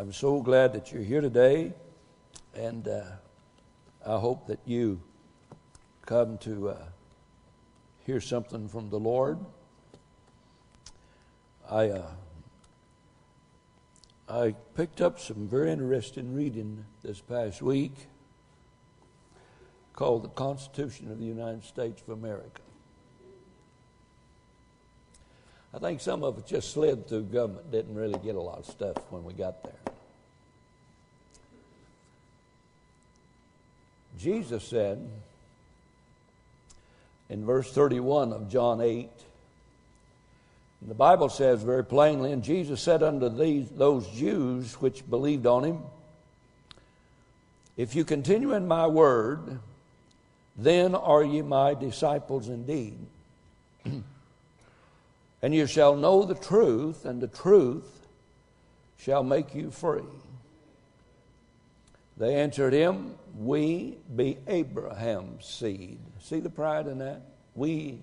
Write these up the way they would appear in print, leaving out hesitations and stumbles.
I'm so glad that you're here today, and I hope that you come to hear something from the Lord. I picked up some very interesting reading this past week called The Constitution of the United States of America. I think some of it just slid through government, didn't really get a lot of stuff when we got there. Jesus said in verse 31 of John 8, the Bible says very plainly, and Jesus said unto those Jews which believed on him, if you continue in my word, then are ye my disciples indeed. And you shall know the truth, and the truth shall make you free. They answered him, we be Abraham's seed. See the pride in that? We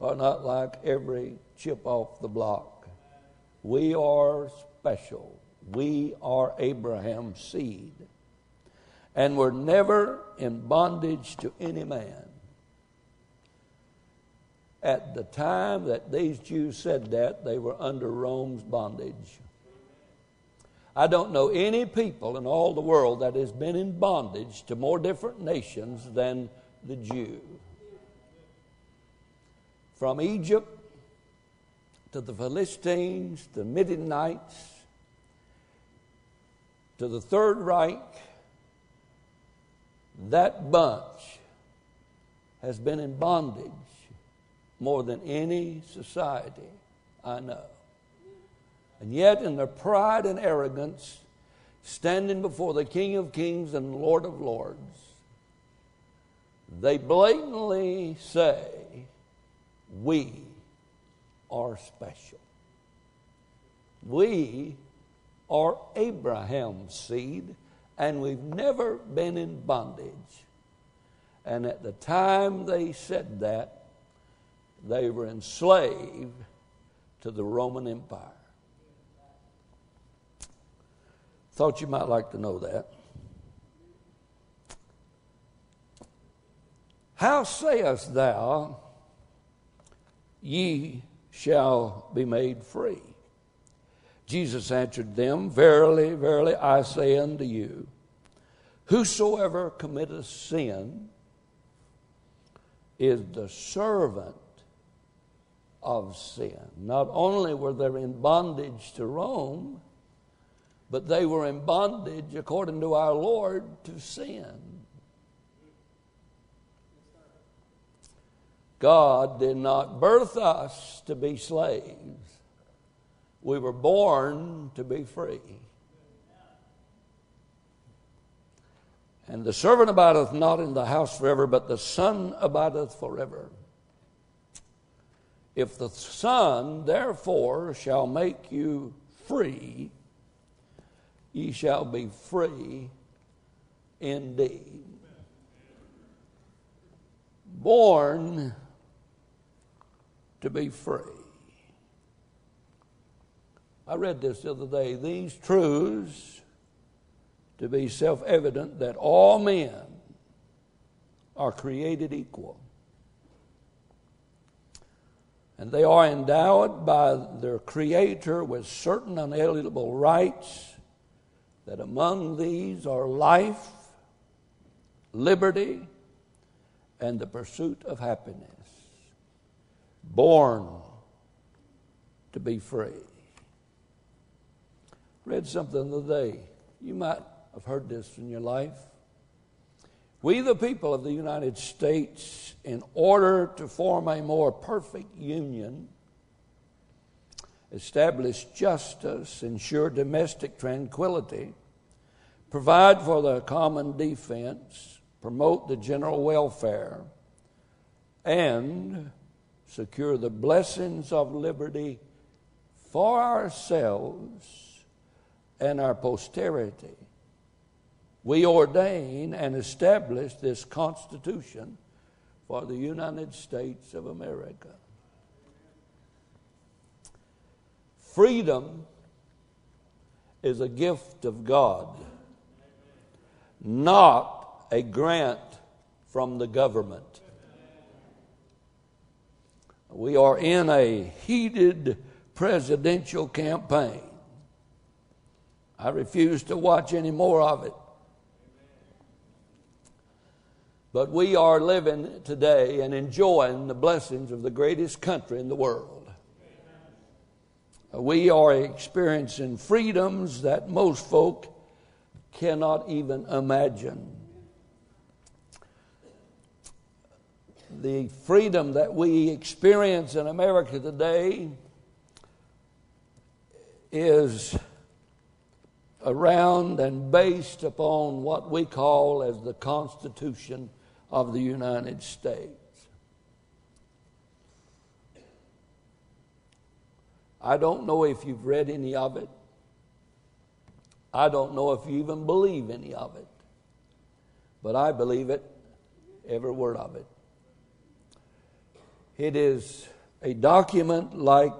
are not like every chip off the block. We are special. We are Abraham's seed. And we're never in bondage to any man. At the time that these Jews said that, they were under Rome's bondage. I don't know any people in all the world that has been in bondage to more different nations than the Jew. From Egypt to the Philistines, to Midianites, to the Third Reich, that bunch has been in bondage more than any society I know. And yet in their pride and arrogance, standing before the King of Kings and Lord of Lords, they blatantly say, we are special. We are Abraham's seed, and we've never been in bondage. And at the time they said that, they were enslaved to the Roman Empire. Thought you might like to know that. How sayest thou, ye shall be made free? Jesus answered them, verily, verily, I say unto you, whosoever committeth sin is the servant of sin. Not only were they in bondage to Rome, but they were in bondage, according to our Lord, to sin. God did not birth us to be slaves. We were born to be free. And the servant abideth not in the house forever, but the son abideth forever. If the Son, therefore, shall make you free, ye shall be free indeed. Born to be free. I read this the other day. These truths to be self-evident that all men are created equal. And they are endowed by their Creator with certain unalienable rights, that among these are life, liberty, and the pursuit of happiness. Born to be free. Read something the other day. You might have heard this in your life. We, the people of the United States, in order to form a more perfect union, establish justice, ensure domestic tranquility, provide for the common defense, promote the general welfare, and secure the blessings of liberty for ourselves and our posterity. We ordain and establish this Constitution for the United States of America. Freedom is a gift of God, not a grant from the government. We are in a heated presidential campaign. I refuse to watch any more of it. But we are living today and enjoying the blessings of the greatest country in the world. We are experiencing freedoms that most folk cannot even imagine. The freedom that we experience in America today is around and based upon what we call as the Constitution of the United States. I don't know if you've read any of it. I don't know if you even believe any of it. But I believe it, every word of it. It is a document like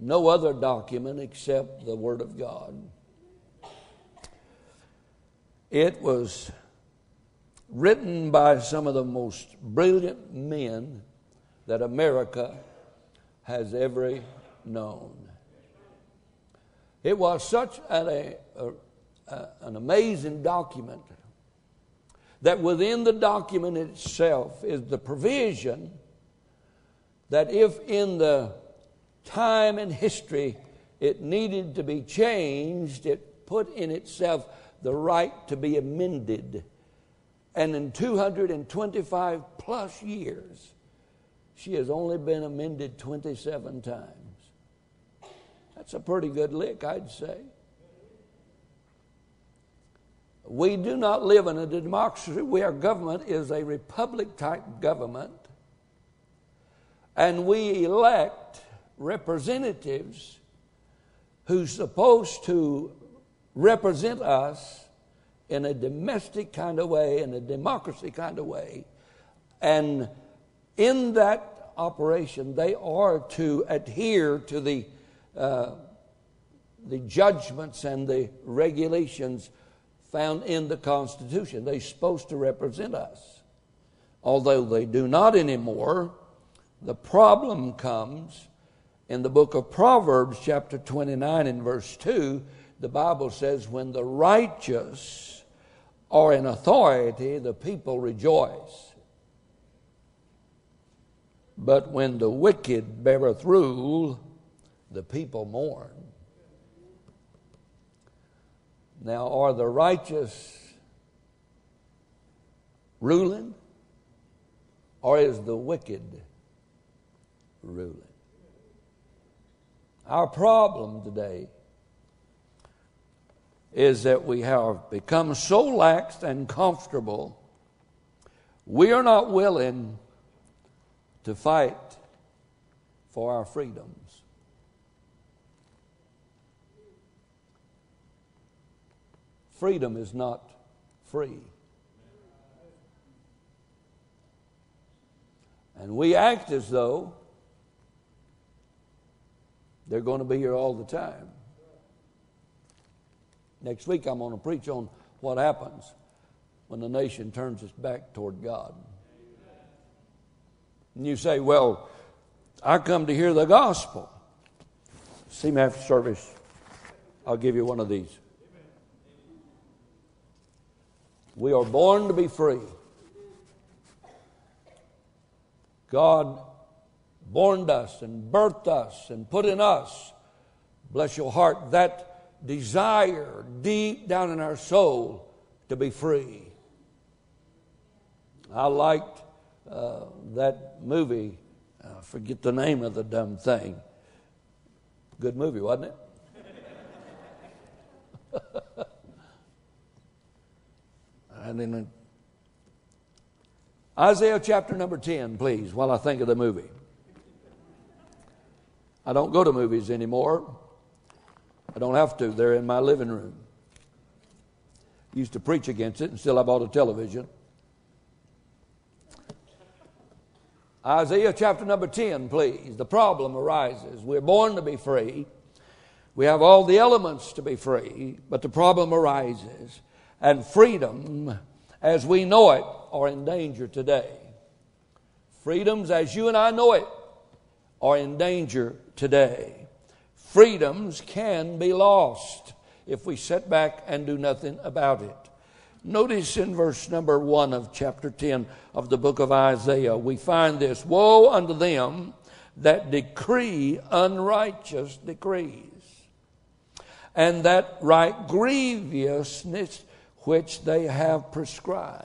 no other document except the Word of God. It was written by some of the most brilliant men that America has ever known. It was such an amazing document that within the document itself is the provision that if in the time and history it needed to be changed, it put in itself the right to be amended. And in 225 plus years, she has only been amended 27 times. That's a pretty good lick, I'd say. We do not live in a democracy. Our government is a republic-type government. And we elect representatives who's supposed to represent us in a domestic kind of way, in a democracy kind of way. And in that operation, they are to adhere to the judgments and the regulations found in the Constitution. They're supposed to represent us, although they do not anymore. The problem comes in the book of Proverbs, chapter 29 and verse 2. The Bible says, when the righteous are in authority, the people rejoice. But when the wicked beareth rule, the people mourn. Now, are the righteous ruling, or is the wicked ruling? Our problem today is that we have become so lax and comfortable, we are not willing to fight for our freedoms. Freedom is not free. And we act as though they're going to be here all the time. Next week I'm going to preach on what happens when the nation turns its back toward God. And you say, well, I come to hear the gospel. See me after service. I'll give you one of these. We are born to be free. God born us and birthed us and put in us, bless your heart, that desire deep down in our soul to be free. I liked that movie. I forget the name of the dumb thing. Good movie, wasn't it? I didn't. Isaiah chapter number 10, please, while I think of the movie. I don't go to movies anymore. I don't have to. They're in my living room. Used to preach against it, and still I bought a television. Isaiah chapter number 10, please. The problem arises. We're born to be free. We have all the elements to be free, but the problem arises, and freedom as we know it are in danger today. Freedoms as you and I know it are in danger today. Freedoms can be lost if we sit back and do nothing about it. Notice in verse number 1 of chapter 10 of the book of Isaiah, we find this: woe unto them that decree unrighteous decrees, and that right grievousness which they have prescribed,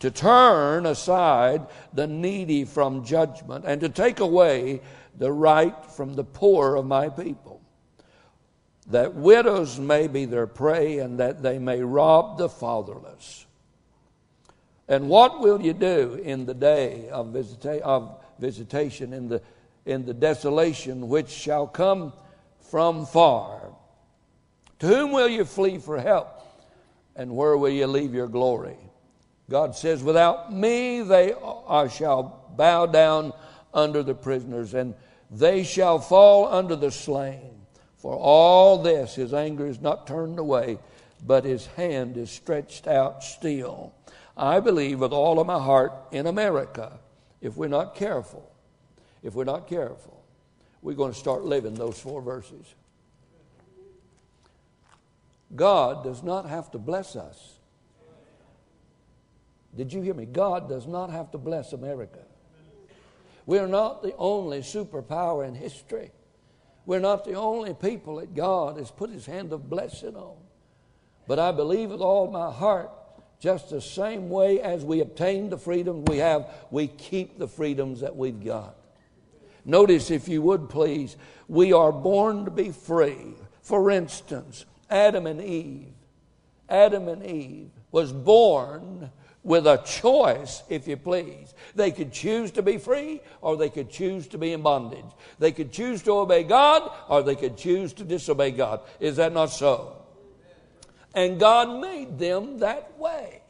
to turn aside the needy from judgment, and to take away the right from the poor of my people, that widows may be their prey, and that they may rob the fatherless. And what will you do in the day of visitation, in the desolation which shall come from far? To whom will you flee for help, and where will you leave your glory? God says, without me they shall bow down under the prisoners, and they shall fall under the slain. For all this, his anger is not turned away, but his hand is stretched out still. I believe with all of my heart in America, if we're not careful, we're going to start living those four verses. God does not have to bless us. Did you hear me? God does not have to bless America. We are not the only superpower in history. We're not the only people that God has put his hand of blessing on. But I believe with all my heart, just the same way as we obtain the freedom we have, we keep the freedoms that we've got. Notice, if you would please, we are born to be free. For instance, Adam and Eve was born with a choice, if you please. They could choose to be free, or they could choose to be in bondage. They could choose to obey God, or they could choose to disobey God. Is that not so? And God made them that way.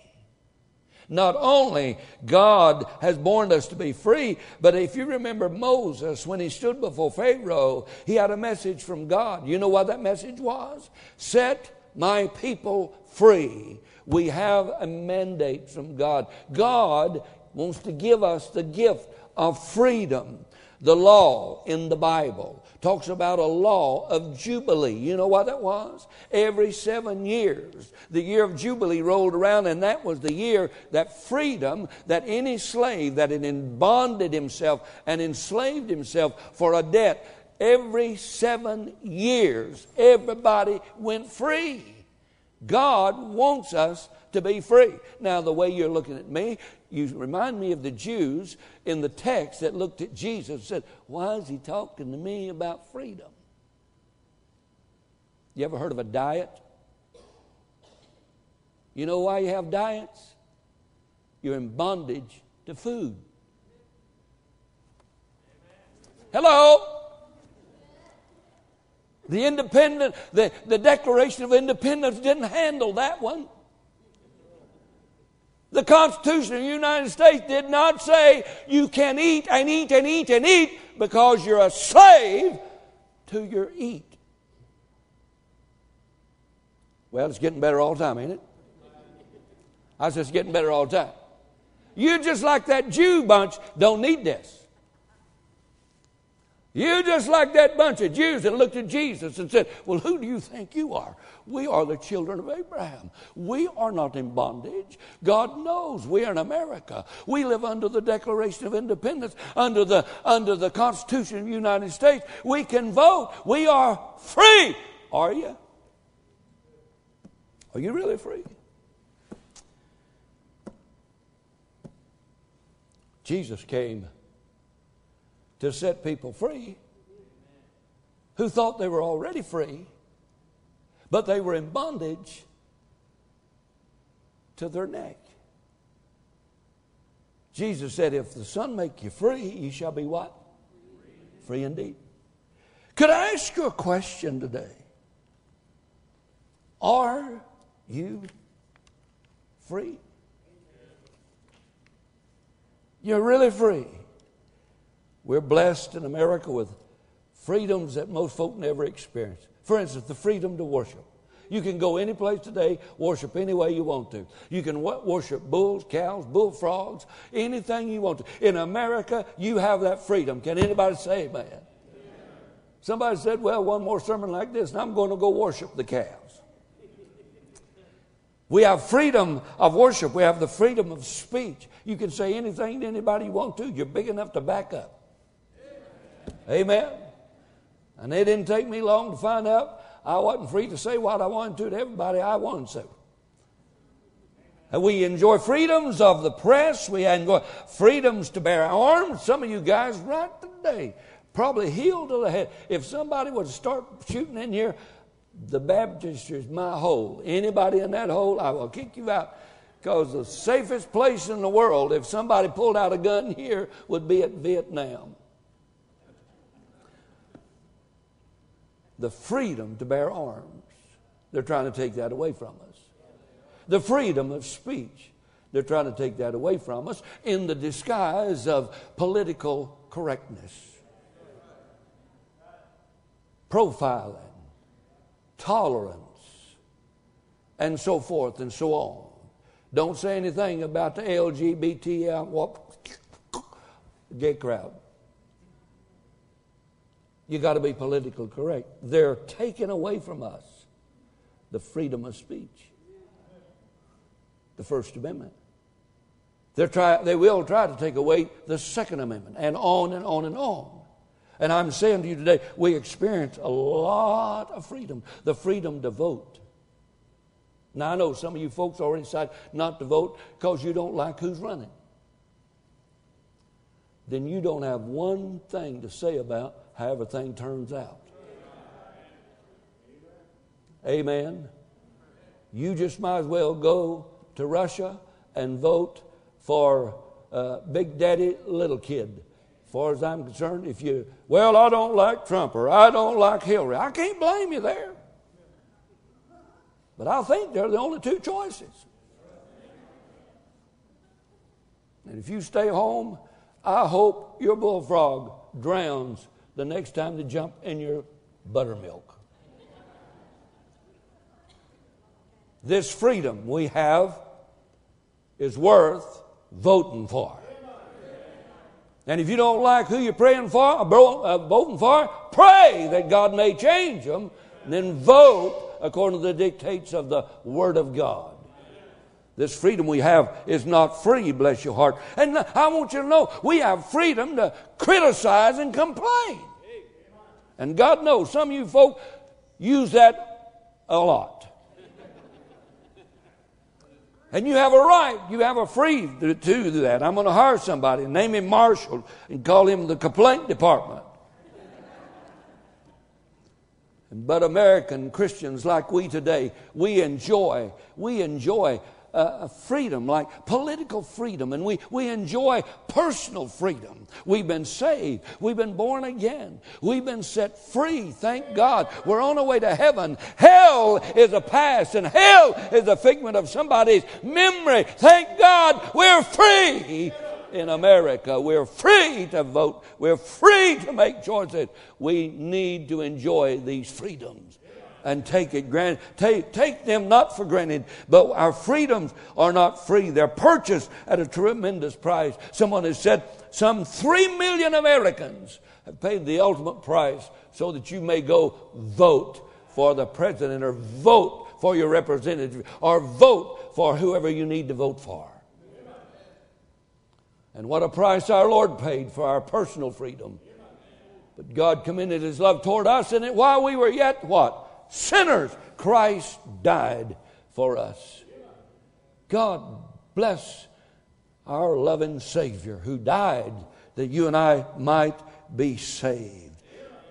Not only God has born us to be free, but if you remember Moses, when he stood before Pharaoh, he had a message from God. You know what that message was? Set my people free. We have a mandate from God. God wants to give us the gift of freedom. The law in the Bible talks about a law of Jubilee. You know what that was? Every 7 years, the year of Jubilee rolled around, and that was the year that freedom, that any slave that had bonded himself and enslaved himself for a debt, every 7 years, everybody went free. God wants us to be free. Now, the way you're looking at me, you remind me of the Jews in the text that looked at Jesus and said, why is he talking to me about freedom? You ever heard of a diet? You know why you have diets? You're in bondage to food. Hello? The Declaration of Independence didn't handle that one. The Constitution of the United States did not say you can eat and eat and eat and eat because you're a slave to your eat. Well, it's getting better all the time, ain't it? I said it's getting better all the time. You're just like that Jew bunch, don't need this. You're just like that bunch of Jews that looked at Jesus and said, well, who do you think you are? We are the children of Abraham. We are not in bondage. God knows we are in America. We live under the Declaration of Independence, under the Constitution of the United States. We can vote. We are free. Are you? Are you really free? Jesus came to set people free who thought they were already free, but they were in bondage to their neck. Jesus said, if the Son make you free, you shall be what? Free indeed. Could I ask you a question today? Are you free? You're really free. We're blessed in America with freedoms that most folk never experience. For instance, the freedom to worship. You can go any place today, worship any way you want to. You can worship bulls, cows, bullfrogs, anything you want to. In America, you have that freedom. Can anybody say amen? Amen. Somebody said, well, one more sermon like this, and I'm going to go worship the cows. We have freedom of worship. We have the freedom of speech. You can say anything to anybody you want to. You're big enough to back up. Amen. Amen. And it didn't take me long to find out I wasn't free to say what I wanted to everybody. I wanted to. And we enjoy freedoms of the press. We enjoy freedoms to bear arms. Some of you guys right today probably healed to the head. If somebody would start shooting in here, the baptistry is my hole. Anybody in that hole, I will kick you out. Because the safest place in the world, if somebody pulled out a gun here, would be at Vietnam. The freedom to bear arms. They're trying to take that away from us. The freedom of speech. They're trying to take that away from us in the disguise of political correctness. Profiling. Tolerance. And so forth and so on. Don't say anything about the LGBT gay crowd. You got to be politically correct. They're taking away from us the freedom of speech, the First Amendment. They will try to take away the Second Amendment, and on and on and on. And I'm saying to you today, we experience a lot of freedom, the freedom to vote. Now, I know some of you folks already decided not to vote because you don't like who's running. Then you don't have one thing to say about how everything turns out. Amen. You just might as well go to Russia and vote for Big Daddy Little Kid. As far as I'm concerned, if you, well, I don't like Trump or I don't like Hillary. I can't blame you there. But I think they're the only two choices. And if you stay home, I hope your bullfrog drowns the next time they jump in your buttermilk. This freedom we have is worth voting for. And if you don't like who you're praying for, voting for, pray that God may change them, and then vote according to the dictates of the Word of God. This freedom we have is not free, bless your heart. And I want you to know, we have freedom to criticize and complain. And God knows, some of you folk use that a lot. And you have a right, you have a free to do that. I'm going to hire somebody, name him Marshall, and call him the complaint department. But American Christians like we today, we enjoy freedom, like political freedom, and we enjoy personal freedom. We've been saved. We've been born again. We've been set free. Thank God. We're on our way to heaven. Hell is a past, and hell is a figment of somebody's memory. Thank God we're free in America. We're free to vote. We're free to make choices. We need to enjoy these freedoms and take them not for granted. But our freedoms are not free. They're purchased at a tremendous price. Someone has said some 3 million Americans have paid the ultimate price so that you may go vote for the president or vote for your representative or vote for whoever you need to vote for. And what a price our Lord paid for our personal freedom. But God commended His love toward us, and while we were yet what? Sinners, Christ died for us. God bless our loving Savior who died that you and I might be saved.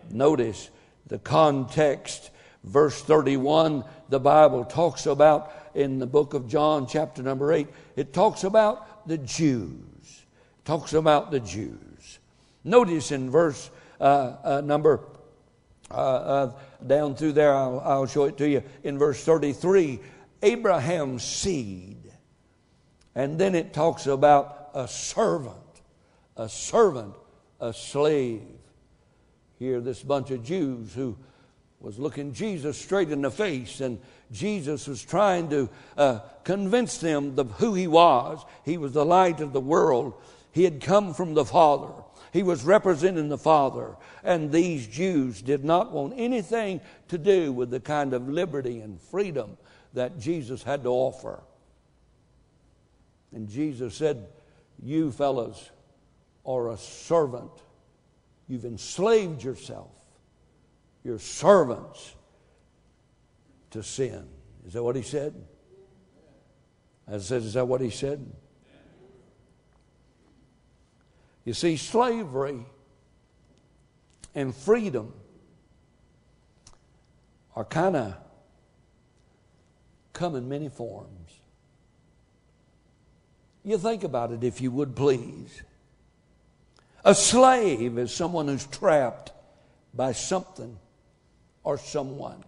Notice the context, verse 31, the Bible talks about in the book of John, chapter number 8, it talks about the Jews. It talks about the Jews. Notice in verse down through there, I'll show it to you in verse 33, Abraham's seed. And then it talks about a servant, a slave. Here, this bunch of Jews who was looking Jesus straight in the face, and Jesus was trying to convince them of who he was. He was the light of the world. He had come from the Father. He was representing the Father. And these Jews did not want anything to do with the kind of liberty and freedom that Jesus had to offer. And Jesus said, "You fellows are a servant. You've enslaved yourself. You're servants to sin." Is that what he said? I said, is that what he said? You see, slavery and freedom are kind of come in many forms. You think about it, if you would please. A slave is someone who's trapped by something or someone.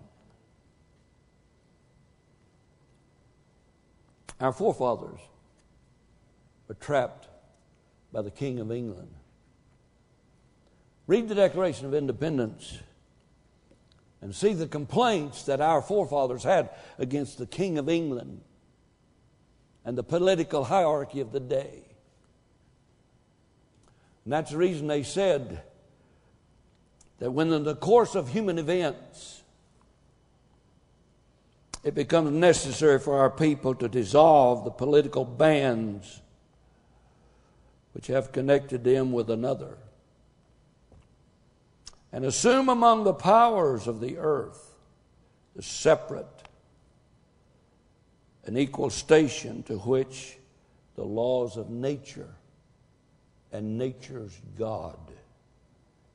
Our forefathers were trapped by the King of England. Read the Declaration of Independence and see the complaints that our forefathers had against the King of England and the political hierarchy of the day. And that's the reason they said that when in the course of human events it becomes necessary for our people to dissolve the political bands which have connected them with another, and assume among the powers of the earth the separate and equal station to which the laws of nature and nature's God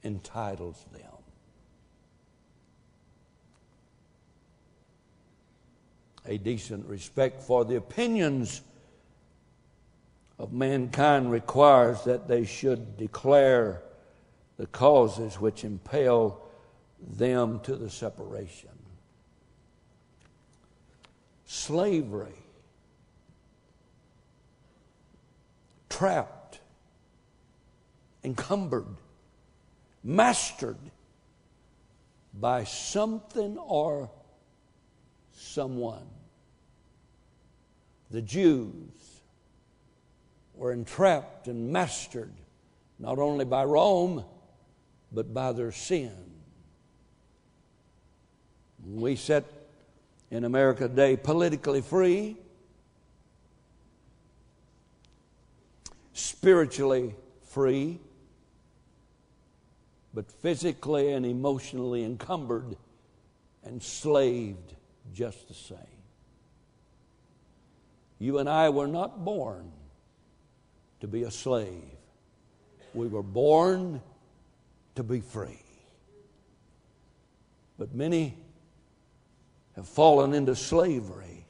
entitles them. A decent respect for the opinions of mankind requires that they should declare the causes which impel them to the separation. Slavery, trapped, encumbered, mastered by something or someone. The Jews were entrapped and mastered not only by Rome, but by their sin. We sit in America today politically free, spiritually free, but physically and emotionally encumbered and slaved just the same. You and I were not born to be a slave. We were born to be free. But many have fallen into slavery.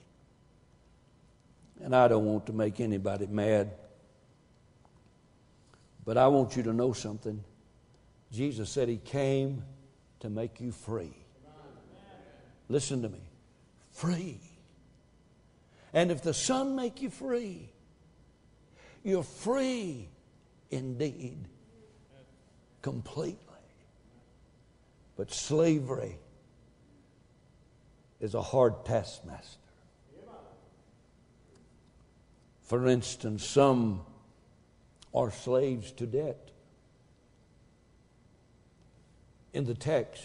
And I don't want to make anybody mad, but I want you to know something. Jesus said he came to make you free. Listen to me. Free. And if the Son make you free, you're free indeed. Completely. But slavery is a hard taskmaster. For instance, some are slaves to debt. In the text,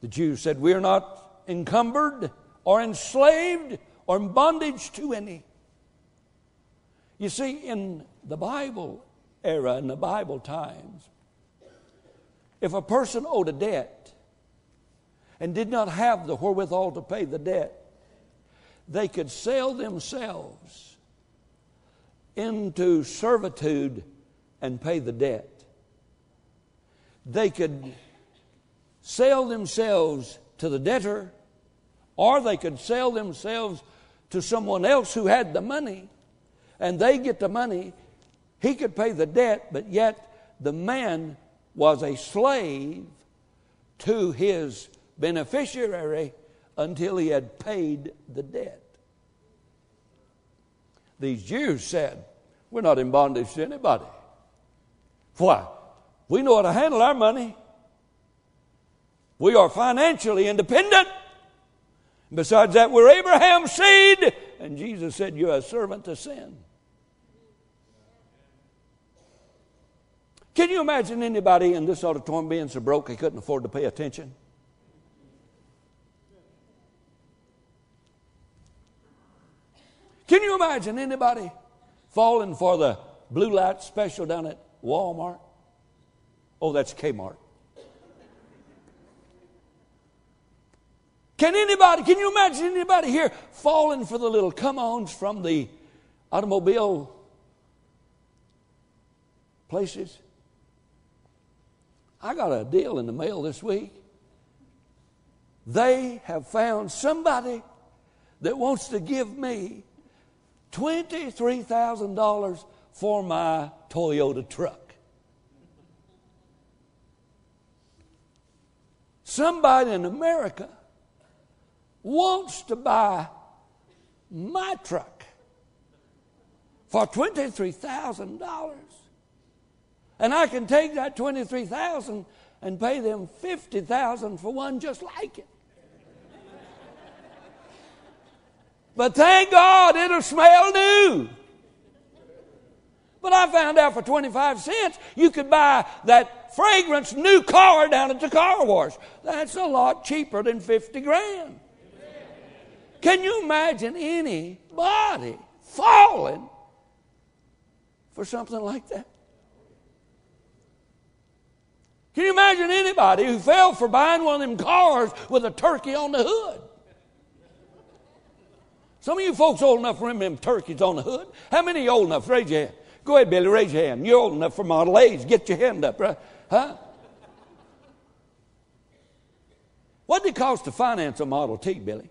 the Jews said, "We are not encumbered or enslaved or in bondage to any." You see, in the Bible era, in the Bible times, if a person owed a debt and did not have the wherewithal to pay the debt, they could sell themselves into servitude and pay the debt. They could sell themselves to the debtor, or they could sell themselves to someone else who had the money, and they get the money. He could pay the debt, but yet the man was a slave to his beneficiary until he had paid the debt. These Jews said, "We're not in bondage to anybody. Why? We know how to handle our money. We are financially independent. Besides that, we're Abraham's seed. And Jesus said, you're a servant to sin. Can you imagine anybody in this auditorium being so broke they couldn't afford to pay attention? Can you imagine anybody falling for the blue light special down at Walmart? Oh, that's Kmart. Can you imagine anybody here falling for the little come-ons from the automobile places? I got a deal in the mail this week. They have found somebody that wants to give me $23,000 for my Toyota truck. Somebody in America wants to buy my truck for $23,000. And I can take that $23,000 and pay them $50,000 for one just like it. But thank God it'll smell new. But I found out for 25 cents you could buy that fragrance new car down at the car wash. That's a lot cheaper than 50 grand. Can you imagine anybody falling for something like that? Can you imagine anybody who fell for buying one of them cars with a turkey on the hood? Some of you folks old enough to remember them turkeys on the hood. How many of you old enough? Raise your hand. Go ahead, Billy, raise your hand. You're old enough for model age. Get your hand up, right? Huh? What did it cost to finance a Model T, Billy?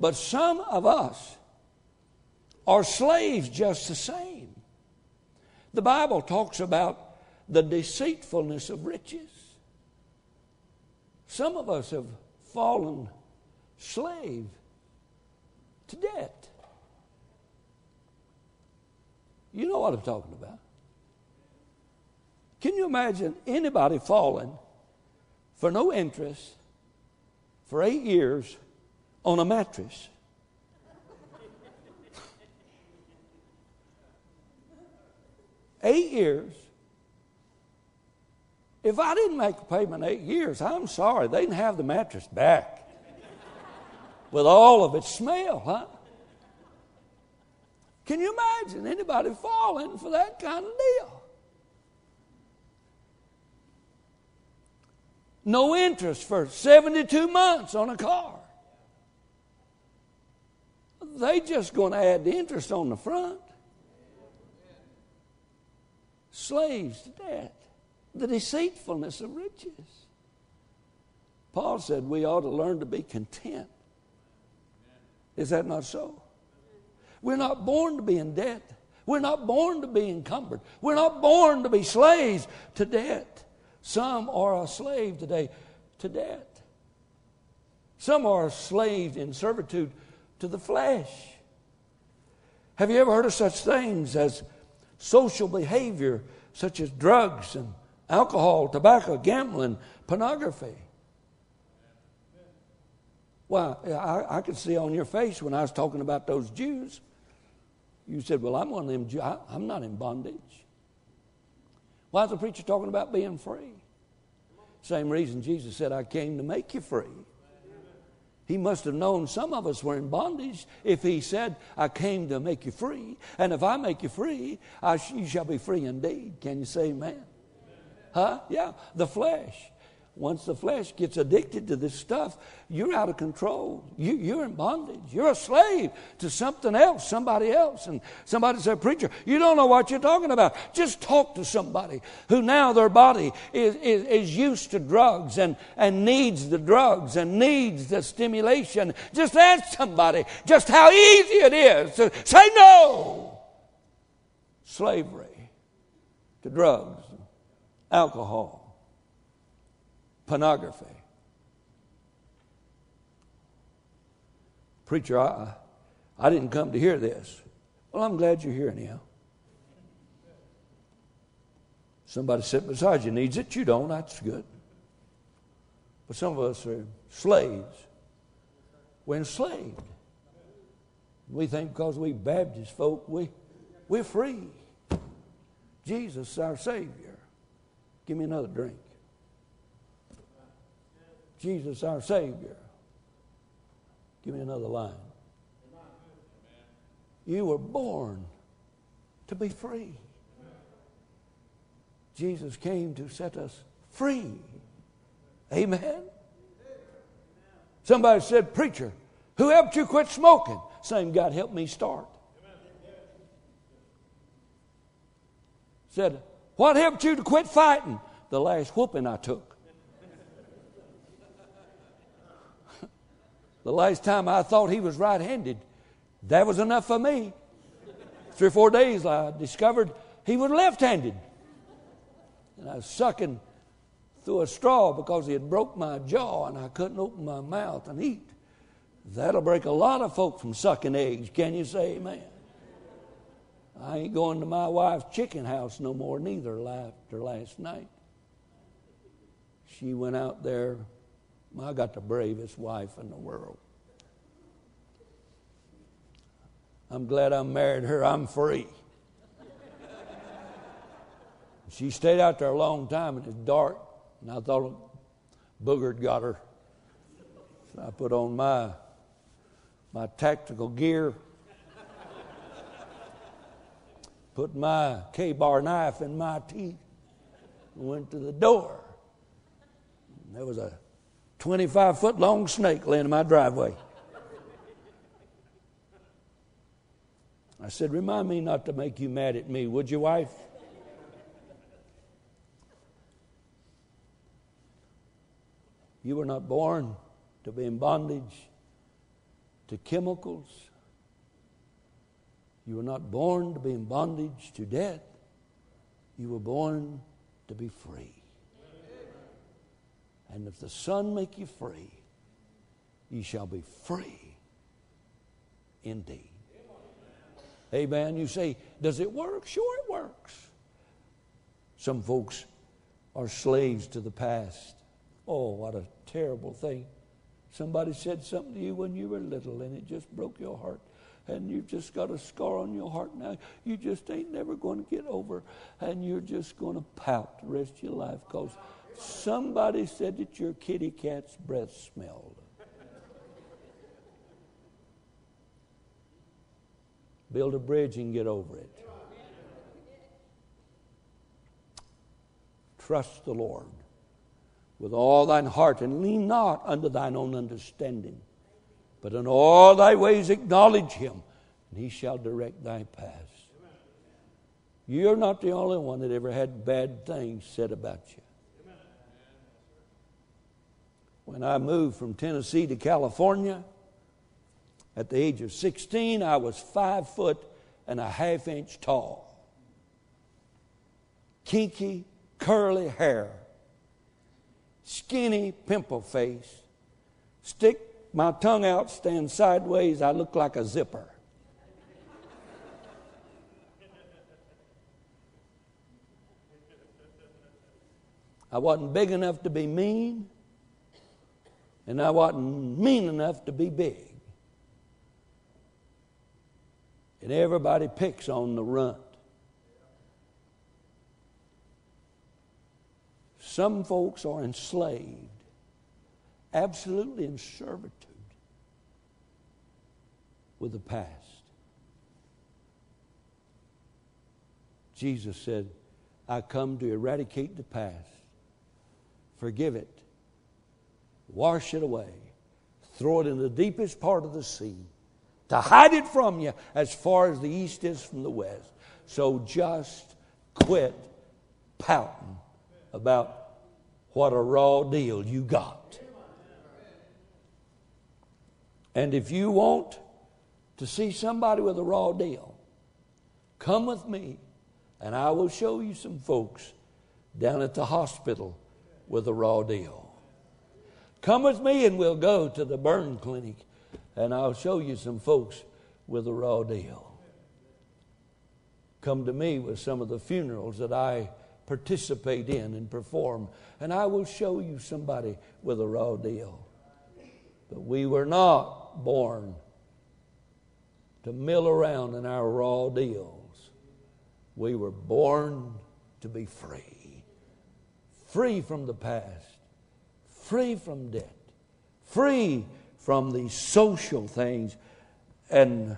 But some of us are slaves just the same. The Bible talks about the deceitfulness of riches. Some of us have fallen slave to debt. You know what I'm talking about. Can you imagine anybody falling for no interest for 8 years on a mattress? If I didn't make a payment 8 years, I'm sorry, they didn't have the mattress back. With all of its smell, huh? Can you imagine anybody falling for that kind of deal? No interest for 72 months on a car. They just going to add the interest on the front. Slaves to debt. The deceitfulness of riches. Paul said we ought to learn to be content. Is that not so? We're not born to be in debt. We're not born to be encumbered. We're not born to be slaves to debt. Some are a slave today to debt. Some are enslaved in servitude to the flesh. Have you ever heard of such things as social behavior, such as drugs and alcohol, tobacco, gambling, pornography? Well, I could see on your face when I was talking about those Jews. You said, well, I'm one of them Jews. I'm not in bondage. Why is the preacher talking about being free? Same reason Jesus said, I came to make you free. He must have known some of us were in bondage if he said, I came to make you free. And if I make you free, you shall be free indeed. Can you say amen? Huh? Yeah, the flesh. Once the flesh gets addicted to this stuff, you're out of control. You're in bondage. You're a slave to something else, somebody else. And somebody said, preacher, you don't know what you're talking about. Just talk to somebody who now their body is used to drugs and needs the drugs and needs the stimulation. Just ask somebody just how easy it is to say no. Slavery to drugs, alcohol, pornography. Preacher, I didn't come to hear this. Well, I'm glad you're here anyhow. Somebody sitting beside you needs it. You don't. That's good. But some of us are slaves. We're enslaved. We think because we Baptist folk, we're free. Jesus is our Savior. Give me another drink. Jesus is our Savior. Give me another line. You were born to be free. Jesus came to set us free. Amen? Somebody said, preacher, who helped you quit smoking? Same God helped me start. Said, what helped you to quit fighting? The last whooping I took. The last time I thought he was right-handed, that was enough for me. 3 or 4 days I discovered he was left-handed. And I was sucking through a straw because he had broke my jaw and I couldn't open my mouth and eat. That'll break a lot of folk from sucking eggs. Can you say amen? I ain't going to my wife's chicken house no more neither after last night. She went out there. I got the bravest wife in the world. I'm glad I married her. I'm free. She stayed out there a long time, and it's dark, and I thought a booger got her. So I put on my tactical gear, put my K-bar knife in my teeth, and went to the door. And there was a 25-foot-long snake laying in my driveway. I said, remind me not to make you mad at me, would you, wife? You were not born to be in bondage to chemicals. You were not born to be in bondage to death. You were born to be free. And if the Son make you free, you shall be free indeed. Amen. You say, does it work? Sure it works. Some folks are slaves to the past. Oh, what a terrible thing. Somebody said something to you when you were little and it just broke your heart. And you've just got a scar on your heart now. You just ain't never going to get over. And you're just going to pout the rest of your life because somebody said that your kitty cat's breath smelled. Build a bridge and get over it. Trust the Lord with all thine heart, and lean not unto thine own understanding, but in all thy ways acknowledge him, and he shall direct thy paths. You're not the only one that ever had bad things said about you. When I moved from Tennessee to California, at the age of 16, I was 5'1.5" tall. Kinky, curly hair. Skinny, pimple face. Stick my tongue out, stand sideways. I look like a zipper. I wasn't big enough to be mean. And I wasn't mean enough to be big. And everybody picks on the runt. Some folks are enslaved, absolutely in servitude with the past. Jesus said, I come to eradicate the past, forgive it, wash it away. Throw it in the deepest part of the sea. To hide it from you as far as the east is from the west. So just quit pouting about what a raw deal you got. And if you want to see somebody with a raw deal, come with me and I will show you some folks down at the hospital with a raw deal. Come with me and we'll go to the burn clinic and I'll show you some folks with a raw deal. Come to me with some of the funerals that I participate in and perform. And I will show you somebody with a raw deal. But we were not born to mill around in our raw deals. We were born to be free. Free from the past. Free from debt. Free from these social things. And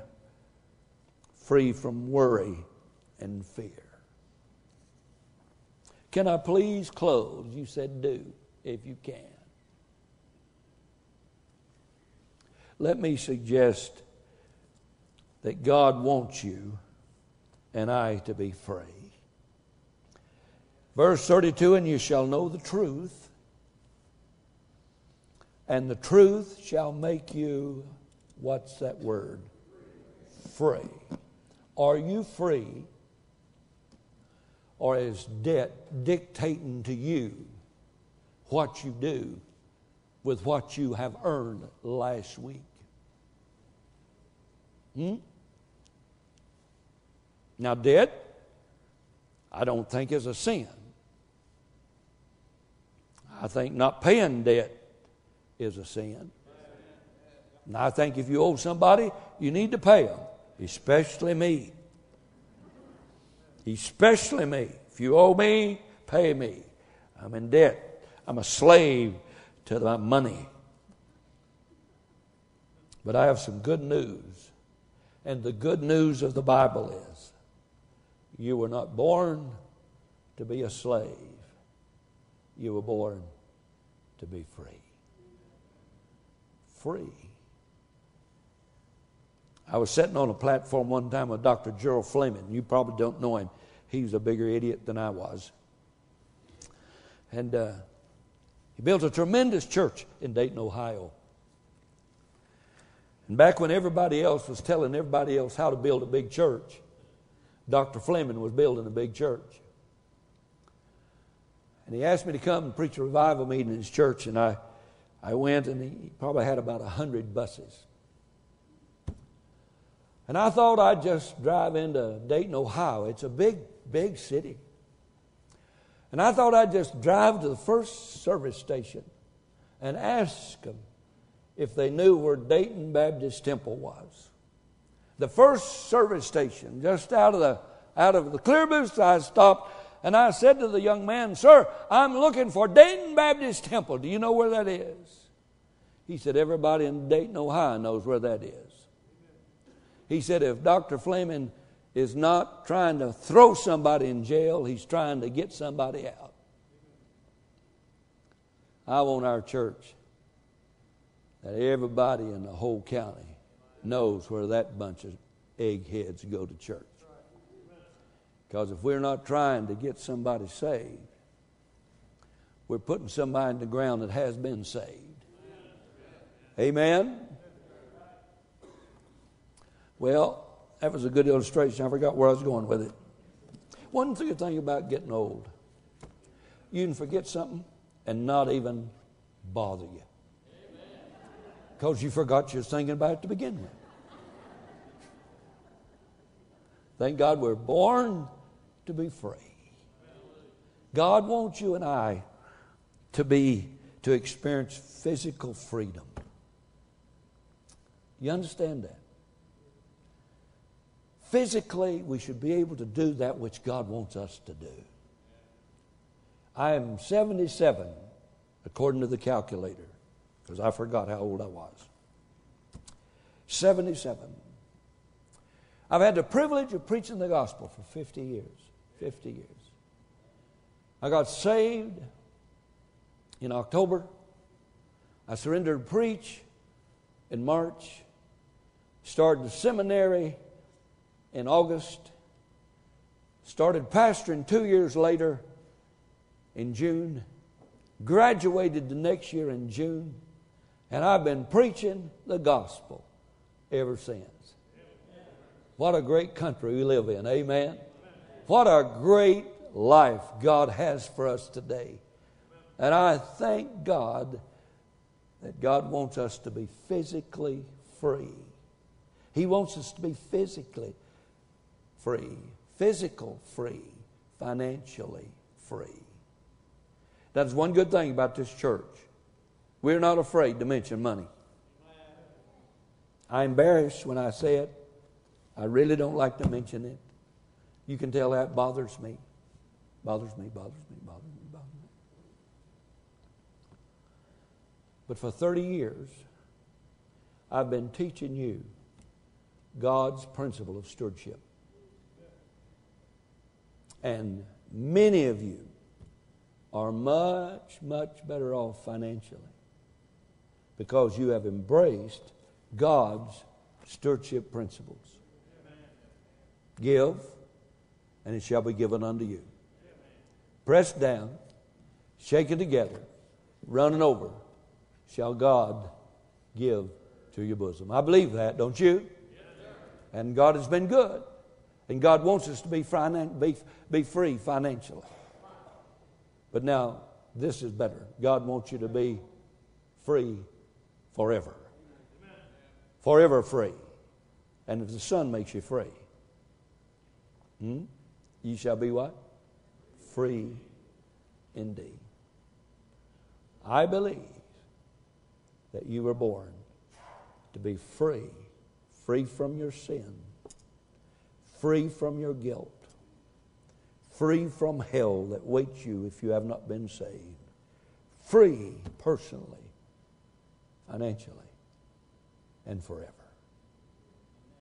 free from worry and fear. Can I please close? You said do, if you can. Let me suggest that God wants you and I to be free. Verse 32, and you shall know the truth, and the truth shall make you, what's that word? Free. Are you free? Or is debt dictating to you what you do with what you have earned last week? Now, debt, I don't think is a sin. I think not paying debt is a sin. And I think if you owe somebody, you need to pay them, especially me. Especially me. If you owe me, pay me. I'm in debt. I'm a slave to my money. But I have some good news. And the good news of the Bible is you were not born to be a slave. You were born to be free. Free. I was sitting on a platform one time with Dr. Gerald Fleming. You probably don't know him. He was a bigger idiot than I was. And he built a tremendous church in Dayton, Ohio. And back when everybody else was telling everybody else how to build a big church, Dr. Fleming was building a big church. And he asked me to come and preach a revival meeting in his church. And I went, and he probably had about 100 buses. And I thought I'd just drive into Dayton, Ohio. It's a big, big city. And I thought I'd just drive to the first service station and ask them if they knew where Dayton Baptist Temple was. The first service station, just out of the clear booth, I stopped and I said to the young man, "Sir, I'm looking for Dayton Baptist Temple. Do you know where that is?" He said, "Everybody in Dayton, Ohio knows where that is." He said, "If Dr. Fleming is not trying to throw somebody in jail, he's trying to get somebody out." I want our church that everybody in the whole county knows where that bunch of eggheads go to church. Because if we're not trying to get somebody saved, we're putting somebody in the ground that has been saved. Amen? Well, that was a good illustration. I forgot where I was going with it. One good thing about getting old, you can forget something and not even bother you. Because you forgot you were thinking about it to begin with. Thank God we're born to be free. God wants you and I to experience physical freedom. You understand that? Physically, we should be able to do that which God wants us to do. I am 77, according to the calculator, because I forgot how old I was. 77. I've had the privilege of preaching the gospel for 50 years. 50 years. I got saved in October. I surrendered to preach in March. Started the seminary in August, started pastoring 2 years later in June, graduated the next year in June, and I've been preaching the gospel ever since. What a great country we live in, amen? What a great life God has for us today. And I thank God that God wants us to be physically free. He wants us to be physically free. Free, physical free, financially free. That's one good thing about this church. We're not afraid to mention money. I embarrassed when I say it. I really don't like to mention it. You can tell that bothers me. Bothers me, bothers me, bothers me, bothers me. But for 30 years, I've been teaching you God's principle of stewardship. And many of you are much, much better off financially because you have embraced God's stewardship principles. Give, and it shall be given unto you. Pressed down, shaken together, running over, shall God give to your bosom. I believe that, don't you? And God has been good. And God wants us to be free financially. But now, this is better. God wants you to be free forever. Forever free. And if the Son makes you free, you shall be what? Free indeed. I believe that you were born to be free. Free from your sin. Free from your guilt. Free from hell that waits you if you have not been saved. Free personally, financially, and forever.